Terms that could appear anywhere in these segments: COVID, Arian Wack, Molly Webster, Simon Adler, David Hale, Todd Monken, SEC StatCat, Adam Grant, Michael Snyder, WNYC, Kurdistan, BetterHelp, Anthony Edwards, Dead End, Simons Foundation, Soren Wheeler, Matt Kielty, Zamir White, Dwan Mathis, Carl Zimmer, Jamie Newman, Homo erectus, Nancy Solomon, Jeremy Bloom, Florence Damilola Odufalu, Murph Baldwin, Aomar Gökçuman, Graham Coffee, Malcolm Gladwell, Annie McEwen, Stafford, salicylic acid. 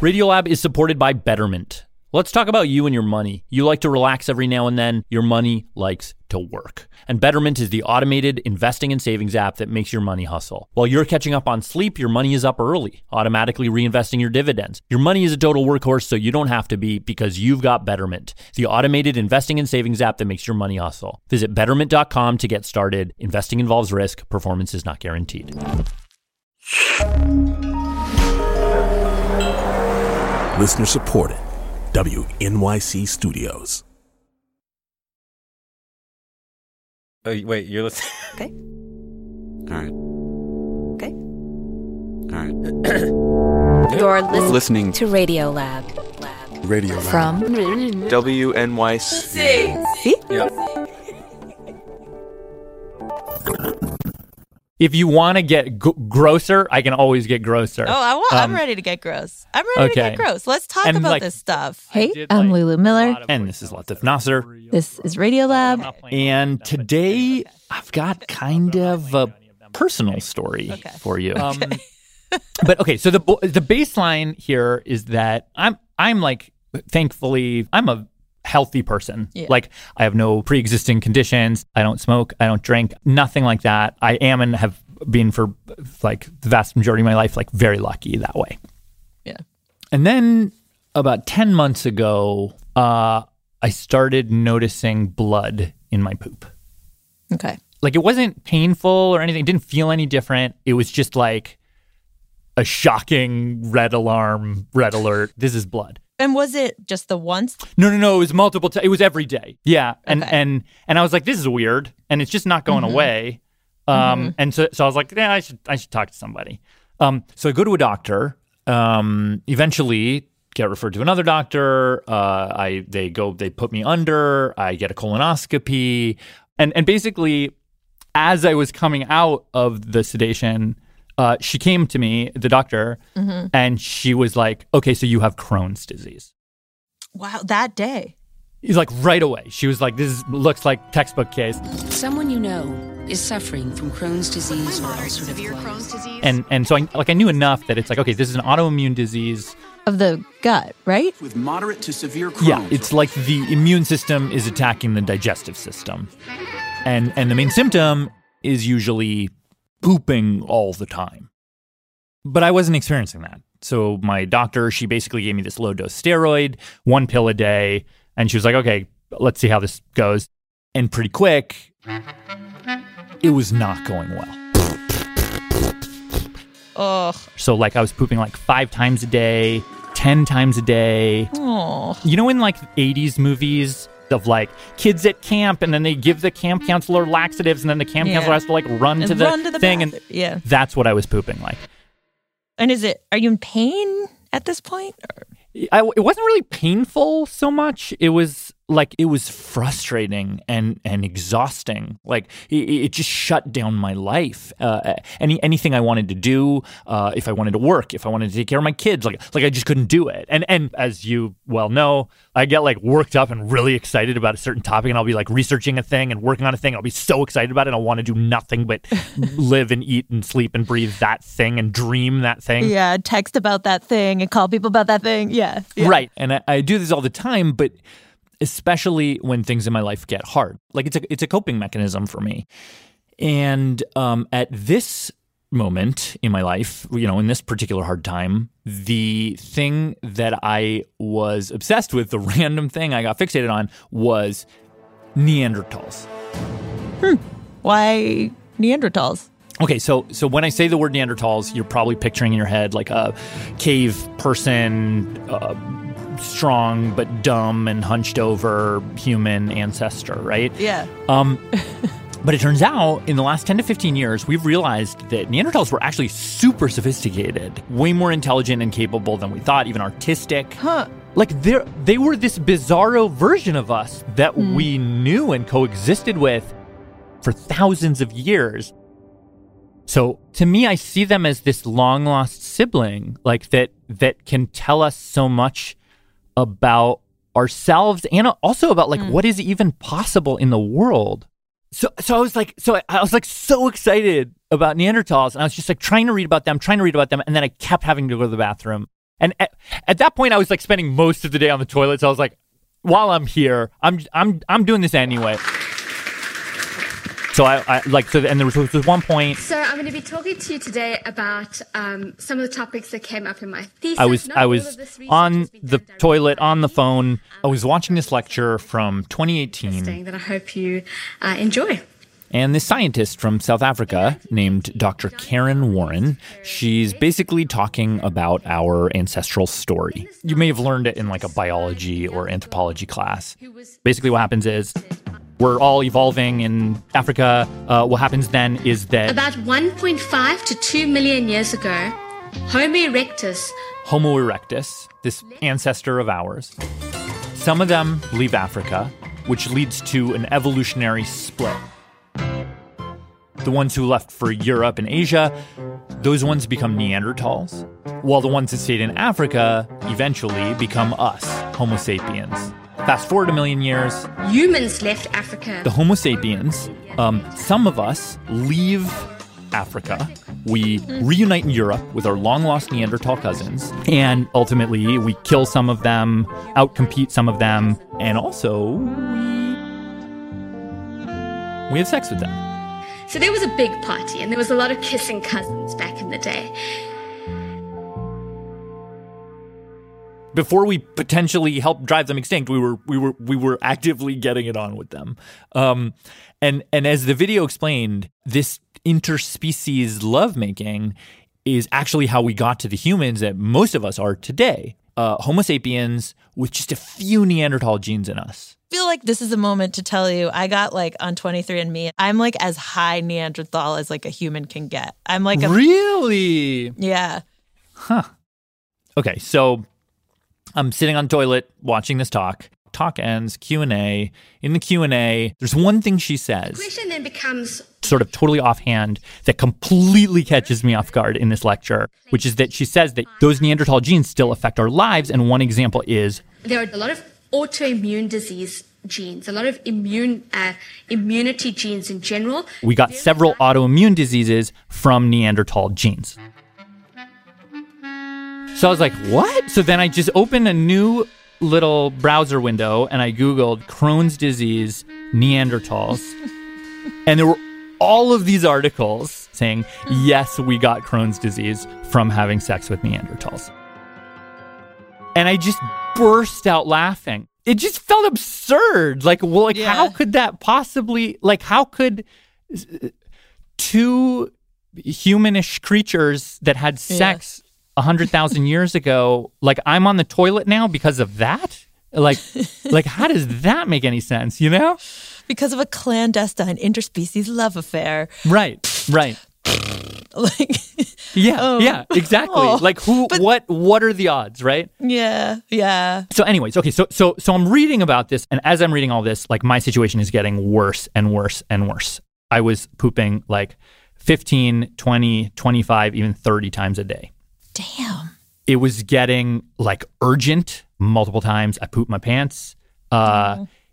Radiolab is supported by Betterment. Let's talk about you and your money. You like to relax every now and then. Your money likes to work. And Betterment is the automated investing and savings app that makes your money hustle. While you're catching up on sleep, your money is up early, automatically reinvesting your dividends. Your money is a total workhorse, so you don't have to be, because you've got Betterment, the automated investing and savings app that makes your money hustle. Visit Betterment.com to get started. Investing involves risk. Performance is not guaranteed. Listener supported. WNYC Studios. Oh, wait, you're listening? Okay. All right. Okay. All right. You're listening to Radiolab. Radiolab. From WNYC. See? Yeah. If you want to get grosser, I can always get grosser. Oh, I'm ready to get gross. I'm ready to get gross. Let's talk about this stuff. Hey, I'm Lulu Miller. And this is Latif Nasser. This is Radiolab. And today I've got kind of a personal story for you. But okay, so the baseline here is that I'm like, thankfully, I'm a healthy person. Yeah. Like, I have no pre-existing conditions. I don't smoke. I don't drink. Nothing like that. I am and have been for like the vast majority of my life, like very lucky that way. Yeah. And then about 10 months ago, I started noticing blood in my poop. Okay. Like, it wasn't painful or anything. It didn't feel any different. It was just like a shocking red alarm, red alert. This is blood. And was it just the once? No. It was multiple times. It was every day. Yeah. And and I was like, this is weird. And it's just not going away. And so I was like, yeah, I should talk to somebody. So I go to a doctor, eventually get referred to another doctor. They put me under. I get a colonoscopy. And basically, as I was coming out of the sedation, she came to me, the doctor, and she was like, okay, so you have Crohn's disease. Wow, that day. He's like, right away. She was like, this looks like textbook case. Someone you know is suffering from Crohn's disease or else severe Crohn's disease. And so I knew enough that it's like, okay, this is an autoimmune disease. Of the gut, right? With moderate to severe Crohn's. Yeah, it's like the immune system is attacking the digestive system. And the main symptom is usually pooping all the time. But I wasn't experiencing that. So my doctor, she basically gave me this low-dose steroid, one pill a day, and she was like, okay, let's see how this goes. And pretty quick, it was not going well. Ugh. So, like, I was pooping, like, 5 times a day, 10 times a day. Aww. You know, in, like, 80s movies of like kids at camp, and then they give the camp counselor laxatives, and then the camp counselor has to like run to the thing, bathroom. And that's what I was pooping like. And are you in pain at this point? It wasn't really painful so much. It was like, it was frustrating and exhausting. Like, it just shut down my life. Anything I wanted to do, if I wanted to work, if I wanted to take care of my kids, like I just couldn't do it. And as you well know, I get like worked up and really excited about a certain topic, and I'll be like researching a thing and working on a thing. I'll be so excited about it. And I'll want to do nothing but live and eat and sleep and breathe that thing and dream that thing. Yeah, text about that thing and call people about that thing. Yeah. Right. And I do this all the time, but especially when things in my life get hard. Like, it's a coping mechanism for me. And at this moment in my life, you know, in this particular hard time, the thing that I was obsessed with, the random thing I got fixated on, was Neanderthals. Why Neanderthals? Okay, so when I say the word Neanderthals, you're probably picturing in your head like a cave person, strong but dumb and hunched over human ancestor, right? Yeah. But it turns out in the last 10 to 15 years, we've realized that Neanderthals were actually super sophisticated, way more intelligent and capable than we thought, even artistic. Huh. Like, they were this bizarro version of us that we knew and coexisted with for thousands of years. So to me, I see them as this long-lost sibling, like that can tell us so much about ourselves and also about like what is even possible in the world. So I was like so excited about Neanderthals, and I was just like trying to read about them, and then I kept having to go to the bathroom. And at that point, I was like spending most of the day on the toilet. So I was like, while I'm here, I'm doing this anyway. So and there was this one point. So I'm going to be talking to you today about some of the topics that came up in my thesis. I was on the toilet, on the phone. I was watching this lecture from 2018 that I hope you enjoy. And this scientist from South Africa named Dr. Karen Warren, she's basically talking about our ancestral story. You may have learned it in like a biology or anthropology class. Basically what happens is we're all evolving in Africa. What happens then is that about 1.5 to 2 million years ago, Homo erectus, this ancestor of ours, some of them leave Africa, which leads to an evolutionary split. The ones who left for Europe and Asia, those ones become Neanderthals, while the ones that stayed in Africa eventually become us, Homo sapiens. Fast forward a million years. Humans left Africa. The Homo sapiens, some of us leave Africa. We reunite in Europe with our long-lost Neanderthal cousins, and ultimately we kill some of them, outcompete some of them, and also we have sex with them. So there was a big party, and there was a lot of kissing cousins back in the day. Before we potentially helped drive them extinct, we were actively getting it on with them. And as the video explained, this interspecies lovemaking is actually how we got to the humans that most of us are today. Homo sapiens with just a few Neanderthal genes in us. I feel like this is a moment to tell you, I got like on 23andMe, I'm like as high Neanderthal as like a human can get. I'm like a... Really? Yeah. Huh. Okay, so I'm sitting on the toilet watching this talk. Talk ends, Q&A. In the Q&A, there's one thing she says. The question then becomes... sort of totally offhand that completely catches me off guard in this lecture, which is that she says that those Neanderthal genes still affect our lives, and one example is... there are a lot of autoimmune disease genes, a lot of immunity genes in general. We got several autoimmune diseases from Neanderthal genes. So I was like, what? So then I just opened a new little browser window and I Googled Crohn's disease Neanderthals. And there were all of these articles saying, yes, we got Crohn's disease from having sex with Neanderthals. And I just burst out laughing. It just felt absurd. How could that possibly, how could two humanish creatures that had sex 100,000 years ago, I'm on the toilet now because of that? How does that make any sense, you know? Because of a clandestine interspecies love affair. Right. Exactly. Oh, what are the odds, right? Yeah. So anyways, okay, so I'm reading about this, and as I'm reading all this, my situation is getting worse and worse and worse. I was pooping 15, 20, 25, even 30 times a day. Damn. It was getting urgent multiple times. I pooped my pants.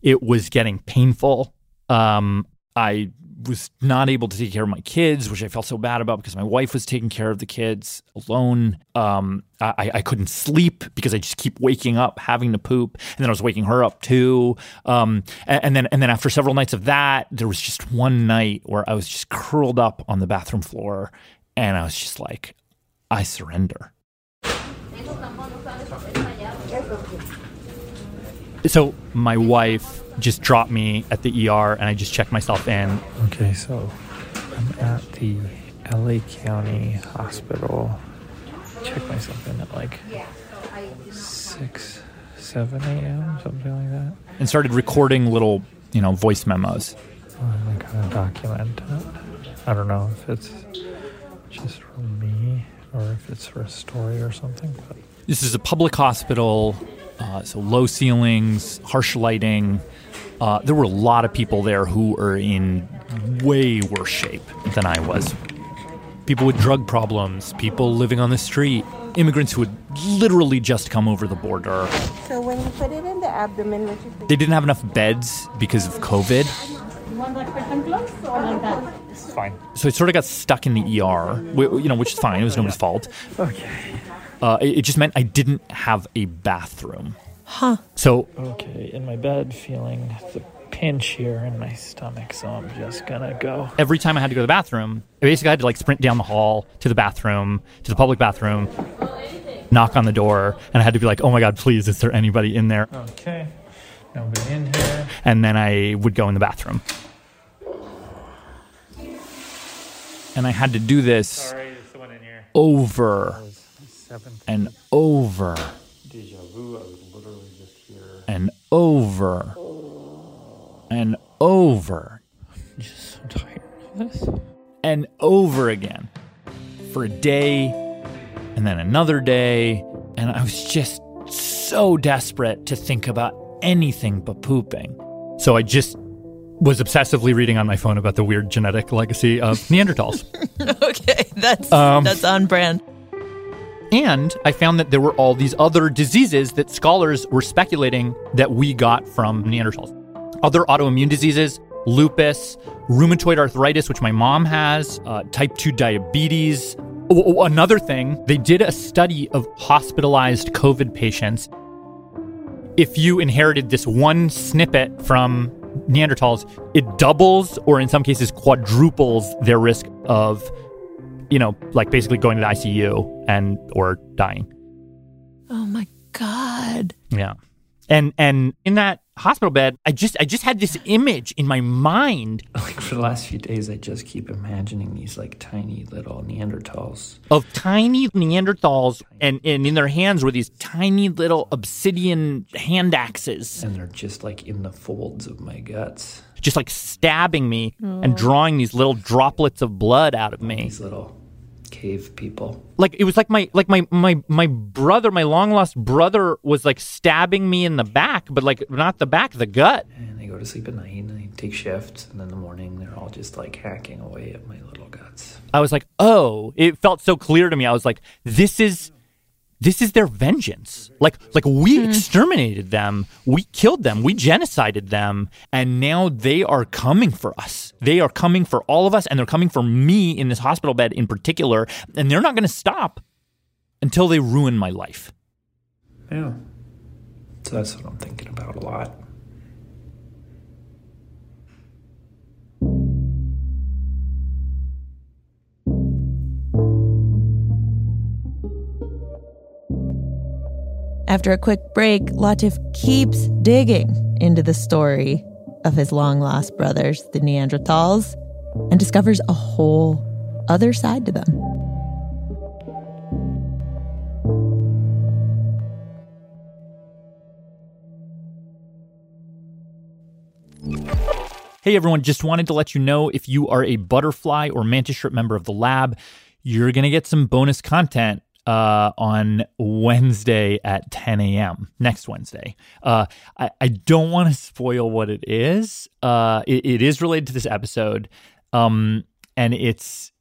It was getting painful. I was not able to take care of my kids, which I felt so bad about because my wife was taking care of the kids alone. I couldn't sleep because I just keep waking up having to poop, and then I was waking her up too. And then after several nights of that, there was just one night where I was just curled up on the bathroom floor, and I was just like, I surrender. So my wife just dropped me at the ER, and I just checked myself in. Okay, so I'm at the LA County Hospital. Checked myself in at 6, 7 a.m., something like that. And started recording little, voice memos. I'm going to document it. I don't know if it's just for me or if it's for a story or something. But. This is a public hospital. So low ceilings, harsh lighting. There were a lot of people there who are in way worse shape than I was. People with drug problems, people living on the street, immigrants who had literally just come over the border. So when you put it in the abdomen, what you think? They didn't have enough beds because of COVID. You want that person close or like that? It's fine. So I sort of got stuck in the ER, which is fine. It was nobody's fault. Okay. It just meant I didn't have a bathroom. Huh. So. Okay, in my bed, feeling the pinch here in my stomach, so I'm just gonna go. Every time I had to go to the bathroom, basically I had to like sprint down the hall to the bathroom, to the public bathroom, knock on the door, and I had to be like, oh my God, please, is there anybody in there? Okay, nobody in here. And then I would go in the bathroom. And I had to do this over and over and over and over. I'm just so tired of this. And over again for a day and then another day. And I was just so desperate to think about anything but pooping. So I just was obsessively reading on my phone about the weird genetic legacy of Neanderthals. Okay, that's on brand. And I found that there were all these other diseases that scholars were speculating that we got from Neanderthals. Other autoimmune diseases, lupus, rheumatoid arthritis, which my mom has, type 2 diabetes. Another thing, they did a study of hospitalized COVID patients. If you inherited this one snippet from Neanderthals, it doubles or in some cases quadruples their risk of, you know, like basically going to the ICU and or dying. Oh my God. Yeah. And in that hospital bed, I just had this image in my mind. Like for the last few days, I just keep imagining these like tiny little Neanderthals. Of tiny Neanderthals, and in their hands were these tiny little obsidian hand axes. And they're just like in the folds of my guts. Just like stabbing me and drawing these little droplets of blood out of me. These little cave people. Like it was like my brother, my long lost brother was like stabbing me in the back, but like not the back, the gut. And they go to sleep at night and they take shifts, and then in the morning they're all just like hacking away at my little guts. I was like, oh, it felt so clear to me. I was like, this is their vengeance. Like we exterminated them, we killed them, we genocided them, and now they are coming for us. They are coming for all of us, and they're coming for me in this hospital bed in particular, and they're not going to stop until they ruin my life. Yeah. So that's what I'm thinking about a lot. After a quick break, Latif keeps digging into the story of his long-lost brothers, the Neanderthals, and discovers a whole other side to them. Hey, everyone. Just wanted to let you know if you are a butterfly or mantis shrimp member of the lab, you're going to get some bonus content. On Wednesday at 10 a.m., next Wednesday. I don't want to spoil what it is. It is related to this episode, and it's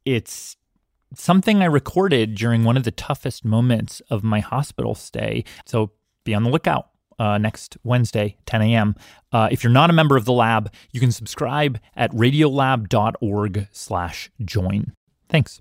something I recorded during one of the toughest moments of my hospital stay. So be on the lookout next Wednesday, 10 a.m. If you're not a member of the lab, you can subscribe at radiolab.org/join. Thanks.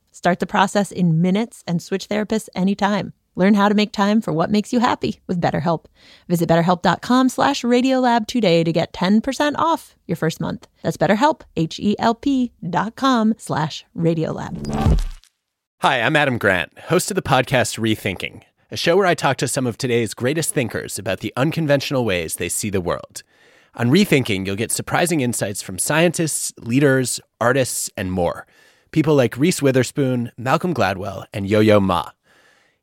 Start the process in minutes and switch therapists anytime. Learn how to make time for what makes you happy with BetterHelp. Visit BetterHelp.com/Radiolab today to get 10% off your first month. That's BetterHelp, HELP.com/Radiolab. Hi, I'm Adam Grant, host of the podcast Rethinking, a show where I talk to some of today's greatest thinkers about the unconventional ways they see the world. On Rethinking, you'll get surprising insights from scientists, leaders, artists, and more. People like Reese Witherspoon, Malcolm Gladwell, and Yo-Yo Ma.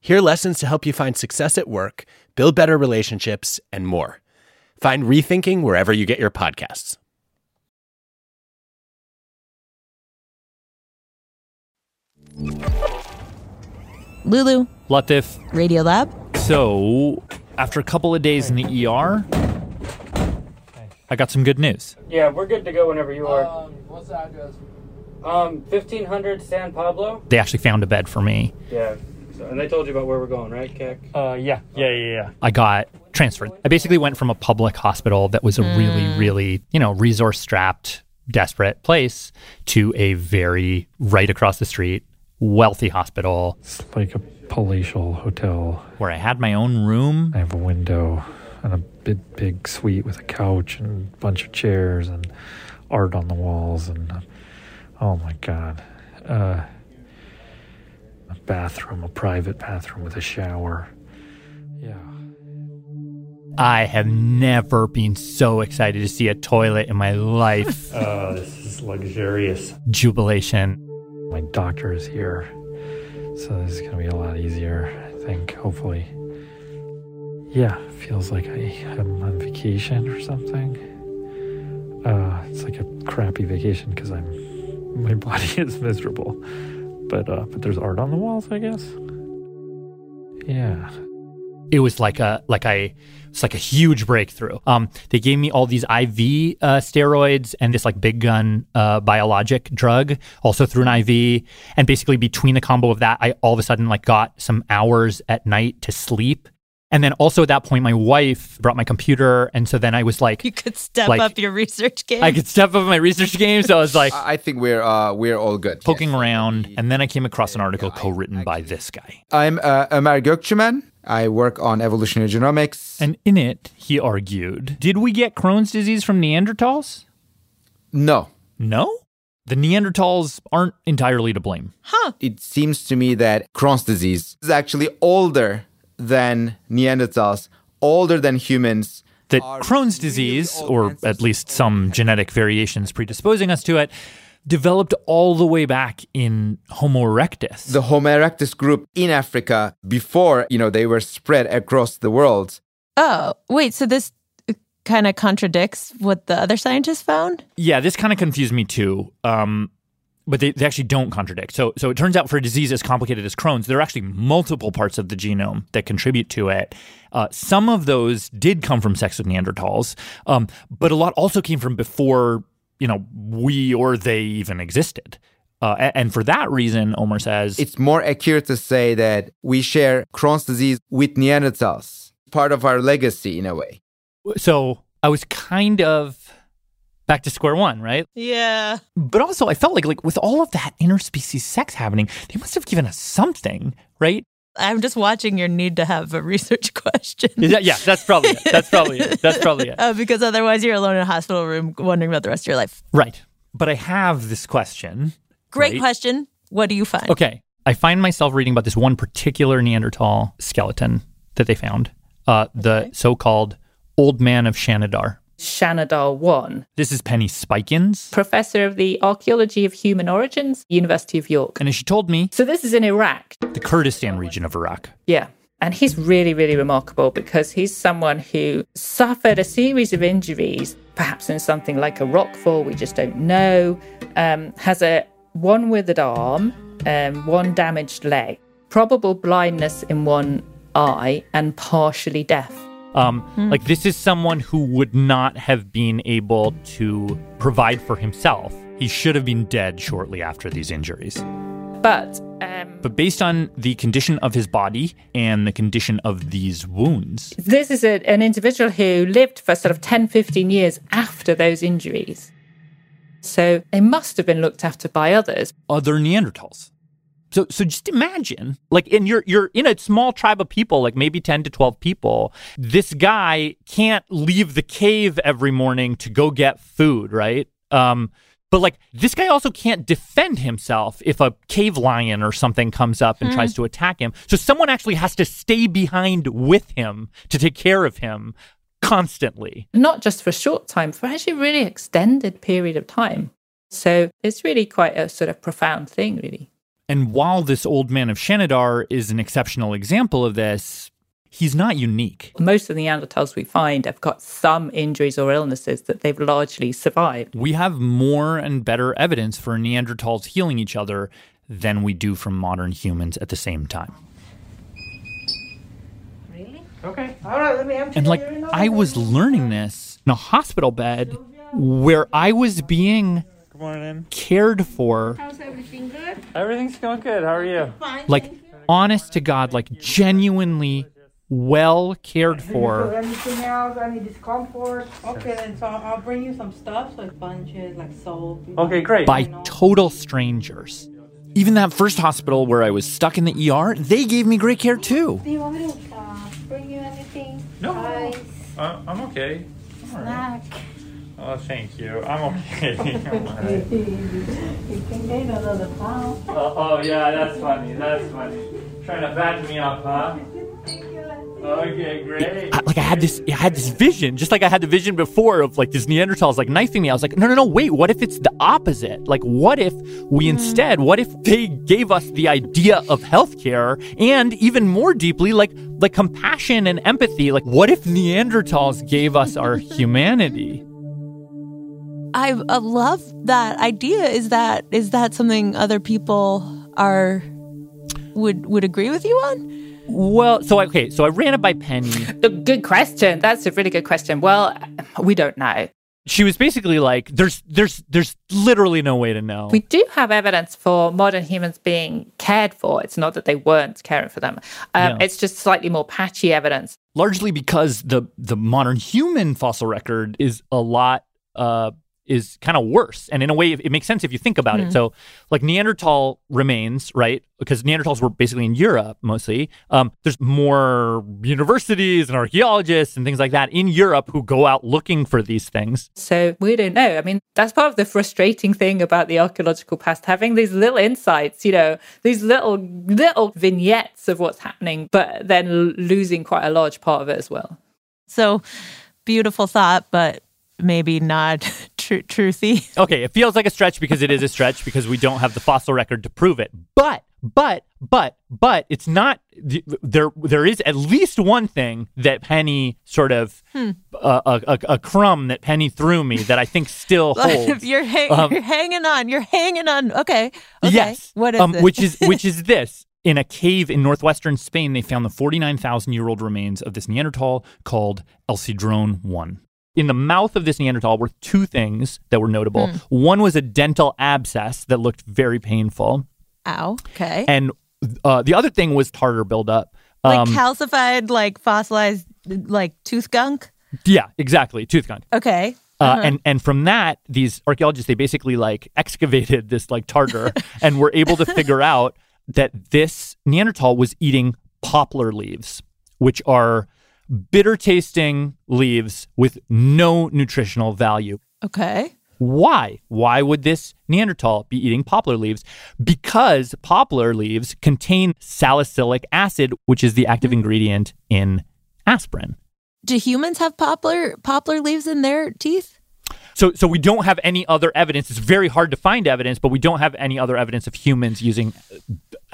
Hear lessons to help you find success at work, build better relationships, and more. Find Rethinking wherever you get your podcasts. Lulu. Latif. Radiolab. So, after a couple of days in the ER, I got some good news. Yeah, we're good to go whenever you are. What's the address? 1500 San Pablo. They actually found a bed for me. Yeah. And they told you about where we're going, right, Keck? Yeah. I got transferred. I basically went from a public hospital that was a really, you know, resource-strapped, desperate place to a very right across the street, wealthy hospital. It's like a palatial hotel. Where I had my own room. I have a window and a big suite with a couch and a bunch of chairs and art on the walls. And, oh, my God. A bathroom, a private bathroom with a shower. Yeah. I have never been so excited to see a toilet in my life. Oh, this is luxurious. Jubilation. My doctor is here, so this is going to be a lot easier, I think, hopefully. Yeah, it feels like I'm on vacation or something. It's like a crappy vacation because my body is miserable. But there's art on the walls, I guess. Yeah, it was like a huge breakthrough. They gave me all these IV steroids and this like big gun biologic drug, also through an IV. And basically, between the combo of that, I all of a sudden like got some hours at night to sleep. And then also at that point, my wife brought my computer. And so then I was like... You could step up your research game. I could step up my research game. So I was like... I think we're all good. Poking around. And then I came across an article co-written by this guy. I'm Aomar Gökçuman. I work on evolutionary genomics. And in it, he argued, did we get Crohn's disease from Neanderthals? No. No? The Neanderthals aren't entirely to blame. Huh. It seems to me that Crohn's disease is actually older... than Neanderthals, older than humans. That Crohn's disease, or at least some genetic variations predisposing us to it, developed all the way back in Homo erectus. The Homo erectus group in Africa before, they were spread across the world. Oh, wait, so this kind of contradicts what the other scientists found? Yeah, this kind of confused me too. But they actually don't contradict. So it turns out for a disease as complicated as Crohn's, there are actually multiple parts of the genome that contribute to it. Some of those did come from sex with Neanderthals, but a lot also came from before, we or they even existed. And for that reason, Aomar says... It's more accurate to say that we share Crohn's disease with Neanderthals. Part of our legacy, in a way. So I was kind of... back to square one, right? Yeah. But also, I felt like with all of that interspecies sex happening, they must have given us something, right? I'm just watching your need to have a research question. Yeah, that's probably it. Because otherwise you're alone in a hospital room wondering about the rest of your life. Right. But I have this question. Great question. What do you find? Okay. I find myself reading about this one particular Neanderthal skeleton that they found, the so-called Old Man of Shanidar. Shanidar 1. This is Penny Spikins, professor of the archaeology of human origins, University of York. And as she told me... So this is in Iraq. The Kurdistan region of Iraq. Yeah. And he's really, really remarkable because he's someone who suffered a series of injuries, perhaps in something like a rockfall, we just don't know, has one withered arm, one damaged leg, probable blindness in one eye, and partially deaf. This is someone who would not have been able to provide for himself. He should have been dead shortly after these injuries. But based on the condition of his body and the condition of these wounds... This is an individual who lived for sort of 10, 15 years after those injuries. So they must have been looked after by others. Other Neanderthals. So just imagine, and you're in a small tribe of people, maybe 10 to 12 people. This guy can't leave the cave every morning to go get food, right? But this guy also can't defend himself if a cave lion or something comes up and tries to attack him. So someone actually has to stay behind with him to take care of him constantly. Not just for a short time, for actually a really extended period of time. So it's really quite a sort of profound thing, really. And while this old man of Shanidar is an exceptional example of this, he's not unique. Most of the Neanderthals we find have got some injuries or illnesses that they've largely survived. We have more and better evidence for Neanderthals healing each other than we do from modern humans at the same time. Really? Okay. All right, let me have to. And like, I was learning this in a hospital bed where I was being cared for. How's everything good? Everything's going good. How are you? Fine. Like, honest to God, like genuinely well cared for. Anything else? Any discomfort? Okay, then so I'll bring you some stuff, like sponges, like soap. Okay, great. By total strangers. Even that first hospital where I was stuck in the ER, they gave me great care too. Do you want me to bring you anything? No, I'm okay. I'm all right. Snack. Oh, thank you. I'm okay. I'm all right. You can gain another pound. Oh, yeah, that's funny. That's funny. Trying to batten me up, huh? Okay, great. I had this vision, just like I had the vision before of like this Neanderthals like knifing me. I was like, no, wait, what if it's the opposite? Like, what if they gave us the idea of healthcare and even more deeply, like compassion and empathy? Like, what if Neanderthals gave us our humanity? I love that idea. Is that something other people would agree with you on? Well, so I ran it by Penny. Good question. That's a really good question. Well, we don't know. She was basically like, there's literally no way to know. We do have evidence for modern humans being cared for. It's not that they weren't caring for them. It's just slightly more patchy evidence. Largely because the modern human fossil record is a lot... is kind of worse. And in a way, it makes sense if you think about it. So like Neanderthal remains, right? Because Neanderthals were basically in Europe mostly. There's more universities and archaeologists and things like that in Europe who go out looking for these things. So we don't know. I mean, that's part of the frustrating thing about the archaeological past, having these little insights, you know, these little vignettes of what's happening, but then losing quite a large part of it as well. So beautiful thought, but maybe not truthy. Okay, it feels like a stretch because it is a stretch because we don't have the fossil record to prove it. But it's not, there is at least one thing that Penny sort of, a crumb that Penny threw me that I think still holds. You're hanging on. Okay. Yes. What is it? Which is this. In a cave in northwestern Spain, they found the 49,000-year-old remains of this Neanderthal called El Sidrone 1. In the mouth of this Neanderthal were two things that were notable. One was a dental abscess that looked very painful. Ow. Okay. And the other thing was tartar buildup. Like calcified, like fossilized, like tooth gunk? Yeah, exactly. Tooth gunk. Okay. And from that, these archaeologists, they basically like excavated this like tartar and were able to figure out that this Neanderthal was eating poplar leaves, which are bitter-tasting leaves with no nutritional value. Okay. Why? Why would this Neanderthal be eating poplar leaves? Because poplar leaves contain salicylic acid, which is the active ingredient in aspirin. Do humans have poplar leaves in their teeth? So we don't have any other evidence. It's very hard to find evidence, but we don't have any other evidence of humans using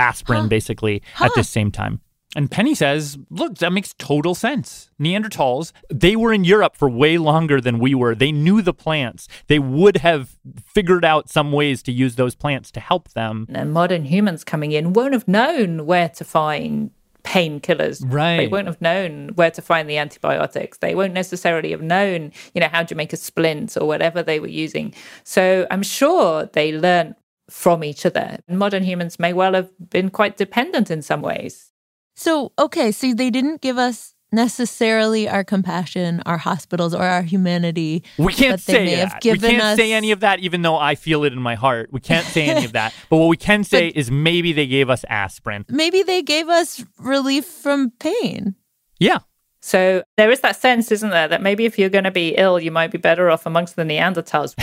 aspirin, basically, at the same time. And Penny says, look, that makes total sense. Neanderthals, they were in Europe for way longer than we were. They knew the plants. They would have figured out some ways to use those plants to help them. And modern humans coming in won't have known where to find painkillers. Right. They won't have known where to find the antibiotics. They won't necessarily have known, you know, how to make a splint or whatever they were using. So I'm sure they learned from each other. Modern humans may well have been quite dependent in some ways. So, okay, so they didn't give us necessarily our compassion, our hospitals, or our humanity. We can't say that. We can't say any of that, even though I feel it in my heart. We can't say any of that. But what we can say is maybe they gave us aspirin. Maybe they gave us relief from pain. Yeah. So there is that sense, isn't there, that maybe if you're going to be ill, you might be better off amongst the Neanderthals.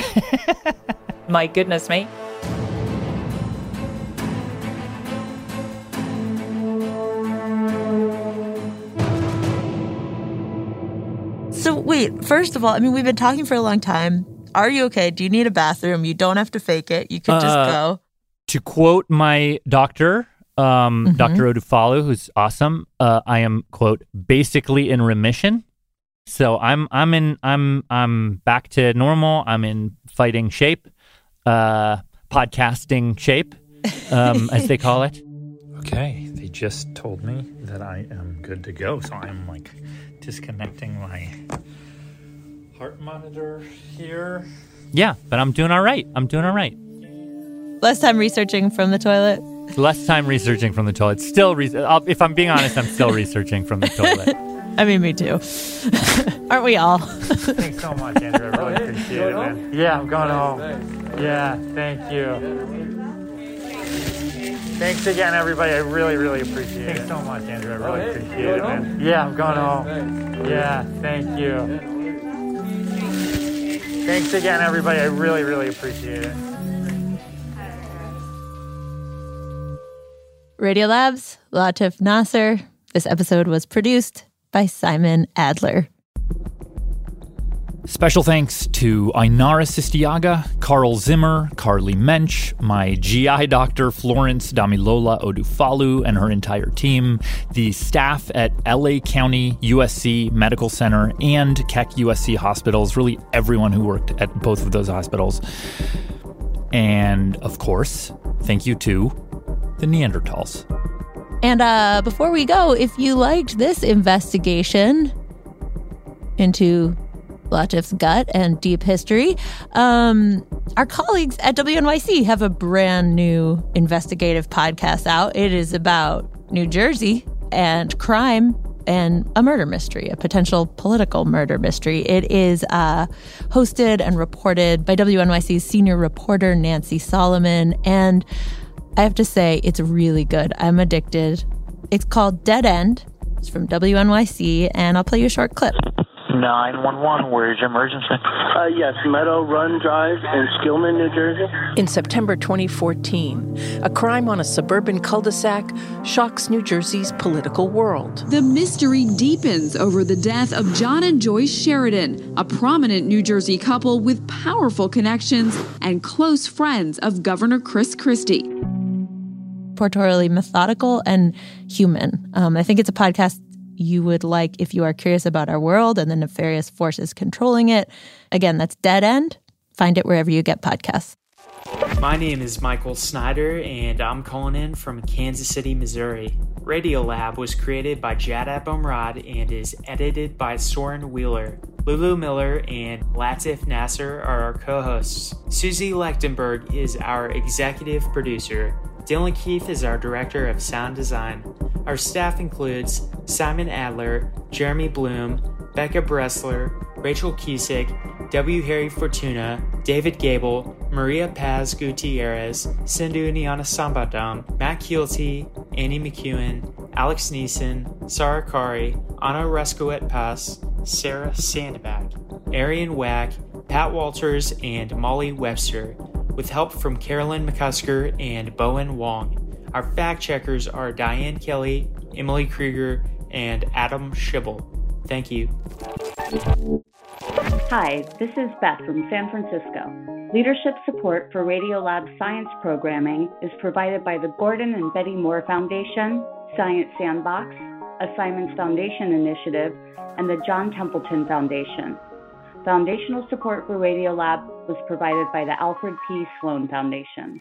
My goodness me. So wait, first of all, I mean, we've been talking for a long time. Are you okay? Do you need a bathroom? You don't have to fake it. You could just go. To quote my doctor, Dr. Odufalu, who's awesome, I am, quote, basically in remission. So I'm back to normal. I'm in fighting shape, podcasting shape, as they call it. Okay, they just told me that I am good to go, so I'm like disconnecting my heart monitor here. Yeah, but I'm doing all right. I'm doing all right. Less time researching from the toilet. Less time researching from the toilet. Still, if I'm being honest, I'm still researching from the toilet. I mean, me too. Aren't we all? Thanks so much, Andrew. I really appreciate it, man. Yeah, I'm going home. Thanks. Yeah, thank you. Thanks again, everybody. I really, really appreciate it. Thanks so much, Andrew. I really appreciate it, man. Yeah, I'm going home. Yeah, thank you. Thanks again, everybody. I really, really appreciate it. Radiolab's Latif Nasser. This episode was produced by Simon Adler. Special thanks to Inara Sistiaga, Carl Zimmer, Carly Mensch, my GI doctor Florence Damilola Odufalu and her entire team, the staff at LA County-USC Medical Center and Keck USC hospitals, really everyone who worked at both of those hospitals. And, of course, thank you to the Neanderthals. And before we go, if you liked this investigation into Latif's gut and deep history, our colleagues at WNYC have a brand new investigative podcast out. It is about New Jersey and crime and a murder mystery, a potential political murder mystery. It is hosted and reported by WNYC's senior reporter, Nancy Solomon. And I have to say, it's really good. I'm addicted. It's called Dead End. It's from WNYC, and I'll play you a short clip. 911, where's your emergency? Yes, Meadow Run Drive in Skillman, New Jersey. In September 2014, a crime on a suburban cul-de-sac shocks New Jersey's political world. The mystery deepens over the death of John and Joyce Sheridan, a prominent New Jersey couple with powerful connections and close friends of Governor Chris Christie. Portorially methodical and human. I think it's a podcast you would like if you are curious about our world and the nefarious forces controlling it. Again, that's Dead End. Find it wherever you get podcasts. My name is Michael Snyder, and I'm calling in from Kansas City, Missouri. Radiolab was created by Jad Abumrad and is edited by Soren Wheeler. Lulu Miller and Latif Nasser are our co-hosts. Susie Lechtenberg is our executive producer. Dylan Keefe is our director of sound design. Our staff includes Simon Adler, Jeremy Bloom, Becca Bressler, Rachel Kusick, W. Harry Fortuna, David Gable, Maria Paz Gutierrez, Sindhu Nyanasambatam, Matt Kielty, Annie McEwen, Alex Neeson, Sarah Kari, Anna Reskowet-Pass, Sarah Sandback, Arian Wack, Pat Walters, and Molly Webster, with help from Carolyn McCusker and Bowen Wong. Our fact-checkers are Diane Kelly, Emily Krieger, and Adam Schibble. Thank you. Hi, this is Beth from San Francisco. Leadership support for Radiolab science programming is provided by the Gordon and Betty Moore Foundation, Science Sandbox, a Simons Foundation initiative, and the John Templeton Foundation. Foundational support for Radiolab was provided by the Alfred P. Sloan Foundation.